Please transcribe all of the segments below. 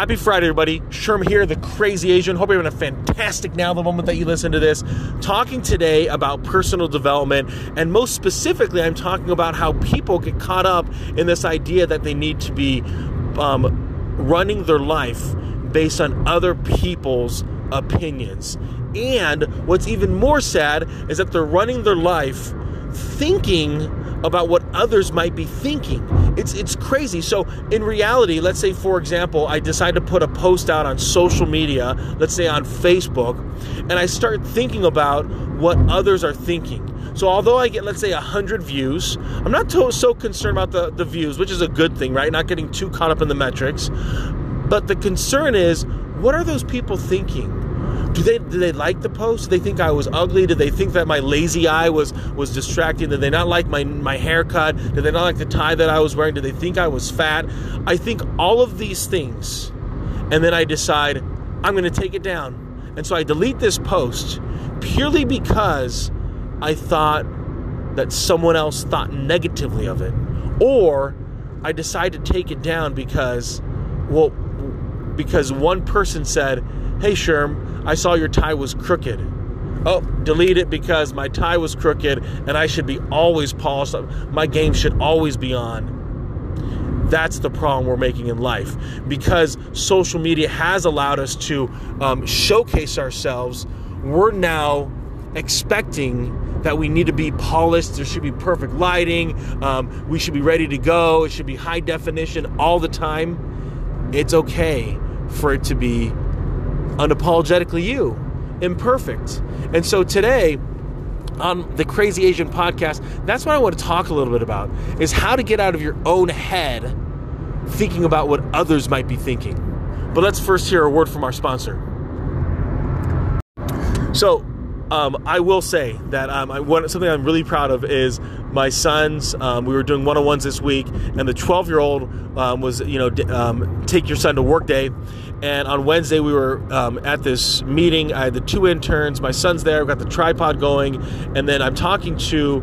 Happy Friday, everybody. Sherm here, the Crazy Asian. Hope you're having a fantastic now, the moment that you listen to this. Talking today about personal development, and most specifically, I'm talking about how people get caught up in this idea that they need to be running their life based on other people's opinions. And what's even more sad is that they're running their life thinking about what others might be thinking. It's crazy. So in reality, let's say, for example, I decide to put a post out on social media, let's say on Facebook, and I start thinking about what others are thinking. So although I get, let's say, 100 views, I'm not so concerned about the views, which is a good thing, right? Not getting too caught up in the metrics. But the concern is, what are those people thinking? Do they like the post? Do they think I was ugly? Did they think that my lazy eye was distracting? Did they not like my haircut? Did they not like the tie that I was wearing? Did they think I was fat? I think all of these things, and then I decide I'm going to take it down. And so I delete this post purely because I thought that someone else thought negatively of it. Or I decide to take it down because one person said, "Hey, Sherm, I saw your tie was crooked." Oh, delete it because my tie was crooked and I should be always polished. My game should always be on. That's the problem we're making in life, because social media has allowed us to showcase ourselves. We're now expecting that we need to be polished. There should be perfect lighting. We should be ready to go. It should be high definition all the time. It's okay for it to be unapologetically you, imperfect. And so today on the Crazy Asian podcast, that's what I want to talk a little bit about, is how to get out of your own head thinking about what others might be thinking. But let's first hear a word from our sponsor. So I will say that something I'm really proud of is my sons. We were doing one-on-ones this week, and the 12-year-old was, take your son to work day. And on Wednesday, we were at this meeting. I had the two interns. My son's there. We got the tripod going. And then I'm talking to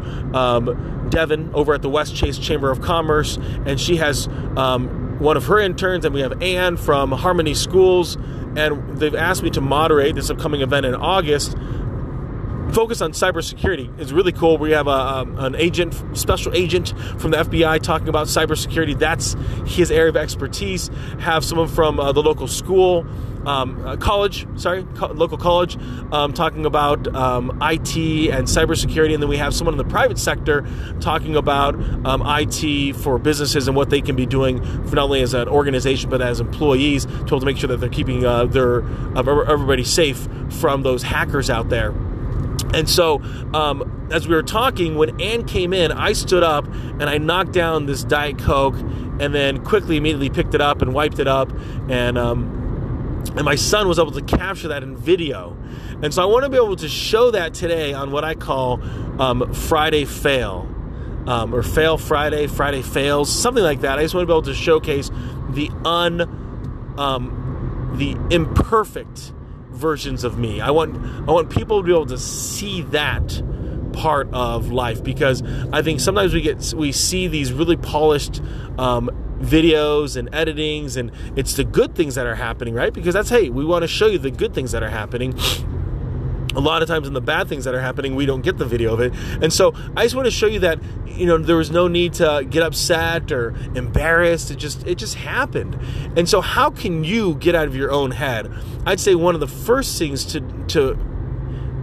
Devin over at the Westchase Chamber of Commerce. And she has one of her interns. And we have Ann from Harmony Schools. And they've asked me to moderate this upcoming event in August, focused on cybersecurity. It's really cool. We have a special agent from the FBI talking about cybersecurity. That's his area of expertise. Have someone from the local school, local college, talking about IT and cybersecurity. And then we have someone in the private sector talking about IT for businesses and what they can be doing, for not only as an organization but as employees, to make sure that they're keeping everybody safe from those hackers out there. And so as we were talking, when Ann came in, I stood up and I knocked down this Diet Coke, and then immediately picked it up and wiped it up. And my son was able to capture that in video. And so I want to be able to show that today on what I call Friday Fail, or Fail Friday, Friday Fails, something like that. I just want to be able to showcase the imperfect versions of me. I want people to be able to see that part of life, because I think sometimes we see these really polished videos and editings, and it's the good things that are happening, right? Because we want to show you the good things that are happening. A lot of times in the bad things that are happening, we don't get the video of it. And so I just want to show you that, there was no need to get upset or embarrassed. It just happened. And so how can you get out of your own head? I'd say one of the first things to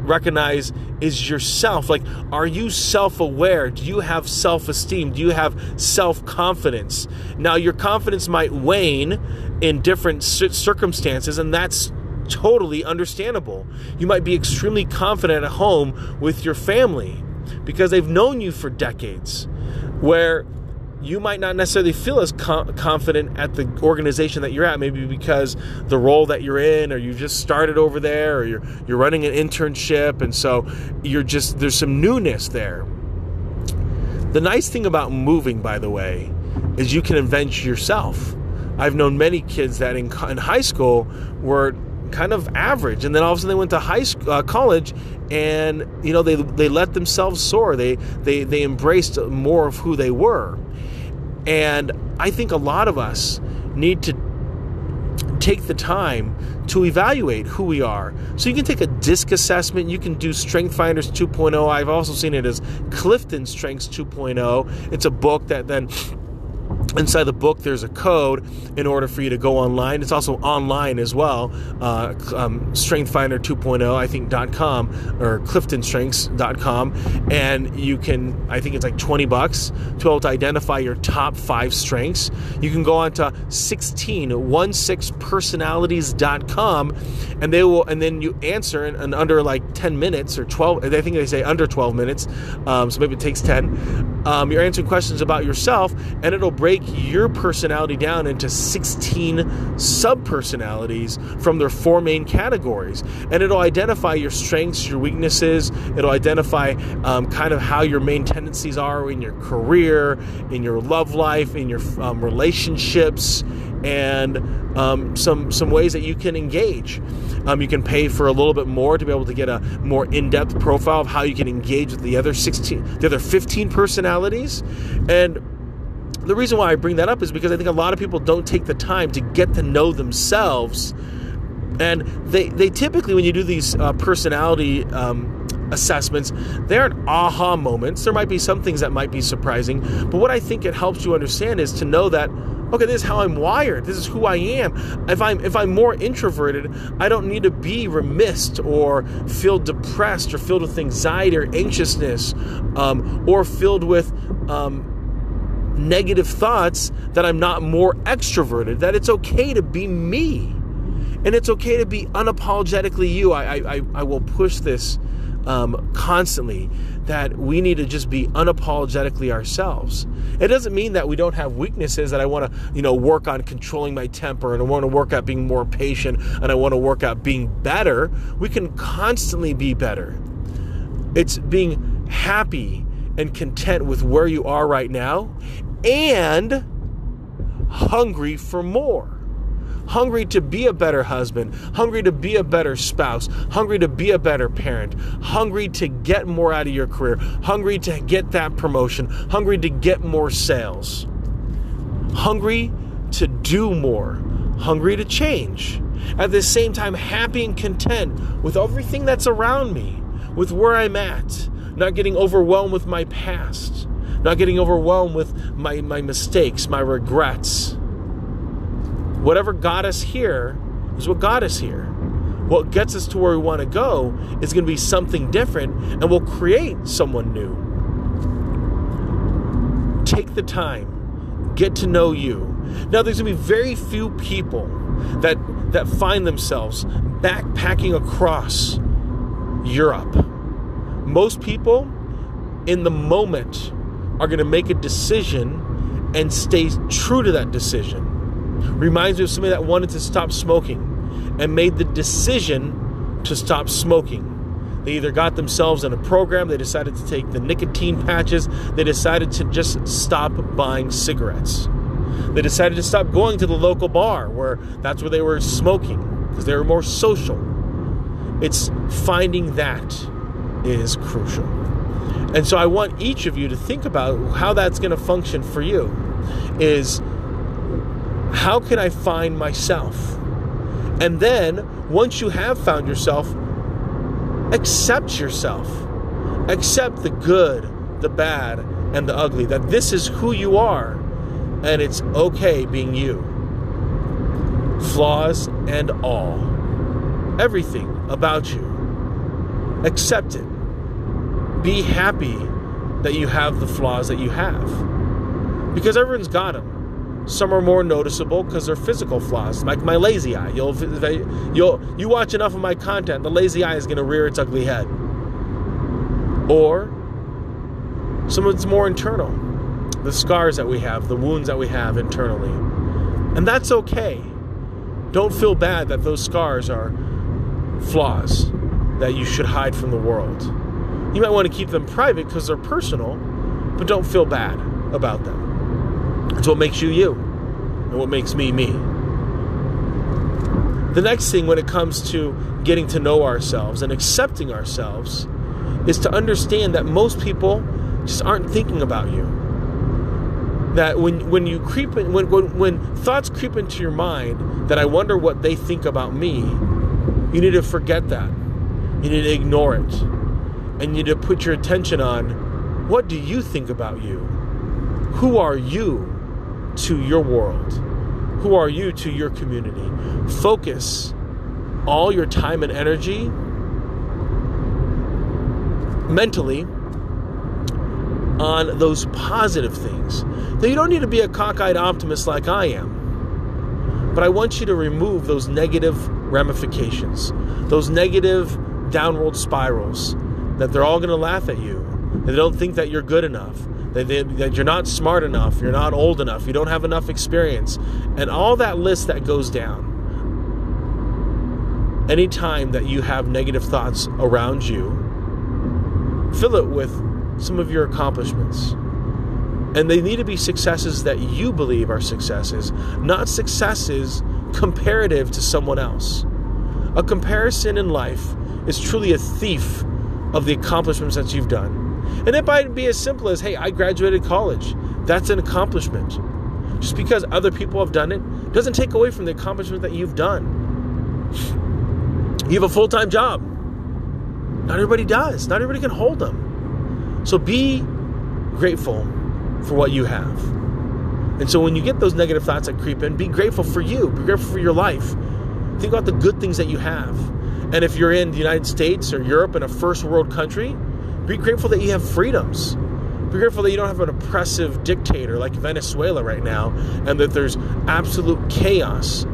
recognize is yourself. Like, are you self-aware? Do you have self-esteem? Do you have self-confidence? Now, your confidence might wane in different circumstances, and that's totally understandable. You might be extremely confident at home with your family because they've known you for decades, where you might not necessarily feel as confident at the organization that you're at, maybe because the role that you're in, or you just started over there, or you're running an internship, and so there's some newness there. The nice thing about moving, by the way, is you can invent yourself. I've known many kids that in high school were kind of average, and then all of a sudden they went to college, and they let themselves soar. They embraced more of who they were. And I think a lot of us need to take the time to evaluate who we are. So you can take a DISC assessment. You can do Strength Finders 2.0. I've also seen it as Clifton Strengths 2.0. It's a book that then... Inside the book, there's a code in order for you to go online. It's also online as well, StrengthFinder2.0, I think, .com, or CliftonStrengths.com. And you can, I think it's like $20 to be able to identify your top 5 strengths. You can go on to 16personalities.com, and they will, and then you answer in under like 10 minutes or 12, I think they say under 12 minutes, so maybe it takes 10. You're answering questions about yourself, and it'll break your personality down into 16 sub-personalities from their 4 main categories. And it'll identify your strengths, your weaknesses. It'll identify kind of how your main tendencies are in your career, in your love life, in your relationships, and some ways that you can engage. You can pay for a little bit more to be able to get a more in-depth profile of how you can engage with the other 15 personalities. And the reason why I bring that up is because I think a lot of people don't take the time to get to know themselves. And they typically, when you do these personality assessments, they aren't aha moments. There might be some things that might be surprising. But what I think it helps you understand is to know that, okay, this is how I'm wired. This is who I am. If I'm more introverted, I don't need to be remiss or feel depressed or filled with anxiety or anxiousness or filled with negative thoughts that I'm not more extroverted, that it's okay to be me. And it's okay to be unapologetically you. I will push this constantly, that we need to just be unapologetically ourselves. It doesn't mean that we don't have weaknesses, that I want to, work on controlling my temper, and I want to work at being more patient, and I want to work at being better. We can constantly be better. It's being happy and content with where you are right now, and hungry for more. Hungry to be a better husband, hungry to be a better spouse, hungry to be a better parent, hungry to get more out of your career, hungry to get that promotion, hungry to get more sales, hungry to do more, hungry to change. At the same time, happy and content with everything that's around me, with where I'm at, not getting overwhelmed with my past, not getting overwhelmed with my mistakes, my regrets. Whatever got us here is what got us here. What gets us to where we want to go is going to be something different, and will create someone new. Take the time. Get to know you. Now, there's going to be very few people that find themselves backpacking across Europe. Most people, in the moment, are going to make a decision and stay true to that decision. Reminds me of somebody that wanted to stop smoking and made the decision to stop smoking. They either got themselves in a program, they decided to take the nicotine patches, they decided to just stop buying cigarettes. They decided to stop going to the local bar where that's where they were smoking, because they were more social. It's finding that is crucial. And so I want each of you to think about how that's going to function for you. Is how can I find myself? And then, once you have found yourself, accept yourself. Accept the good, the bad, and the ugly. That this is who you are, and it's okay being you. Flaws and all. Everything about you. Accept it. Be happy that you have the flaws that you have. Because everyone's got them. Some are more noticeable because they're physical flaws, like my lazy eye. You watch enough of my content, the lazy eye is going to rear its ugly head. Or some of it's more internal, the scars that we have, the wounds that we have internally. And that's okay. Don't feel bad that those scars are flaws that you should hide from the world. You might want to keep them private because they're personal, but don't feel bad about them. It's what makes you you, and what makes me me. The next thing when it comes to getting to know ourselves and accepting ourselves is to understand that most people just aren't thinking about you. that when thoughts creep into your mind that I wonder what they think about me, you need to forget that. You need to ignore it. And you need to put your attention on, what do you think about you? Who are you to your world? Who are you to your community? Focus all your time and energy mentally on those positive things. Now, you don't need to be a cockeyed optimist like I am, but I want you to remove those negative ramifications, those negative downward spirals, that they're all going to laugh at you, that they don't think that you're good enough, that you're not smart enough, you're not old enough, you don't have enough experience, and all that list that goes down. Anytime that you have negative thoughts around you, fill it with some of your accomplishments. And they need to be successes that you believe are successes, not successes comparative to someone else. A comparison in life is truly a thief of the accomplishments that you've done. And it might be as simple as, hey, I graduated college. That's an accomplishment. Just because other people have done it doesn't take away from the accomplishment that you've done. You have a full-time job. Not everybody does. Not everybody can hold them. So be grateful for what you have. And so when you get those negative thoughts that creep in, be grateful for you. Be grateful for your life. Think about the good things that you have. And if you're in the United States or Europe, in a first world country, be grateful that you have freedoms. Be grateful that you don't have an oppressive dictator like Venezuela right now, and that there's absolute chaos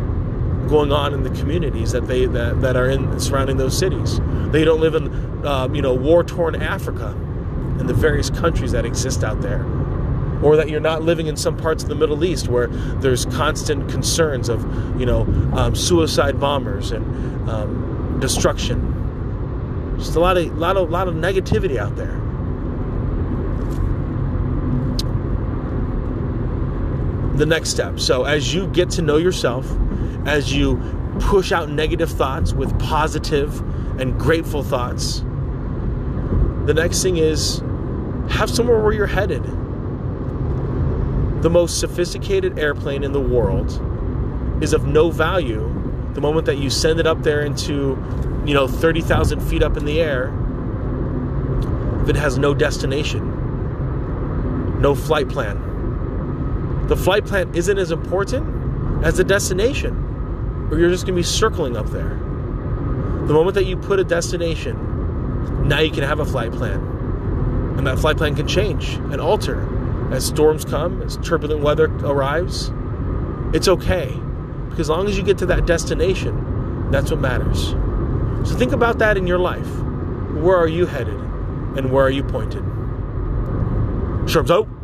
going on in the communities that are in surrounding those cities. They don't live in war-torn Africa and the various countries that exist out there, or that you're not living in some parts of the Middle East where there's constant concerns of suicide bombers and destruction. Just a lot of negativity out there. The next step. So as you get to know yourself, as you push out negative thoughts with positive and grateful thoughts, the next thing is have somewhere where you're headed. The most sophisticated airplane in the world is of no value the moment that you send it up there into 30,000 feet up in the air, if it has no destination, no flight plan. The flight plan isn't as important as the destination, or you're just going to be circling up there. The moment that you put a destination, now you can have a flight plan, and that flight plan can change and alter as storms come, as turbulent weather arrives. It's okay, because as long as you get to that destination, that's what matters. So think about that in your life. Where are you headed, and where are you pointed? Sherm's out.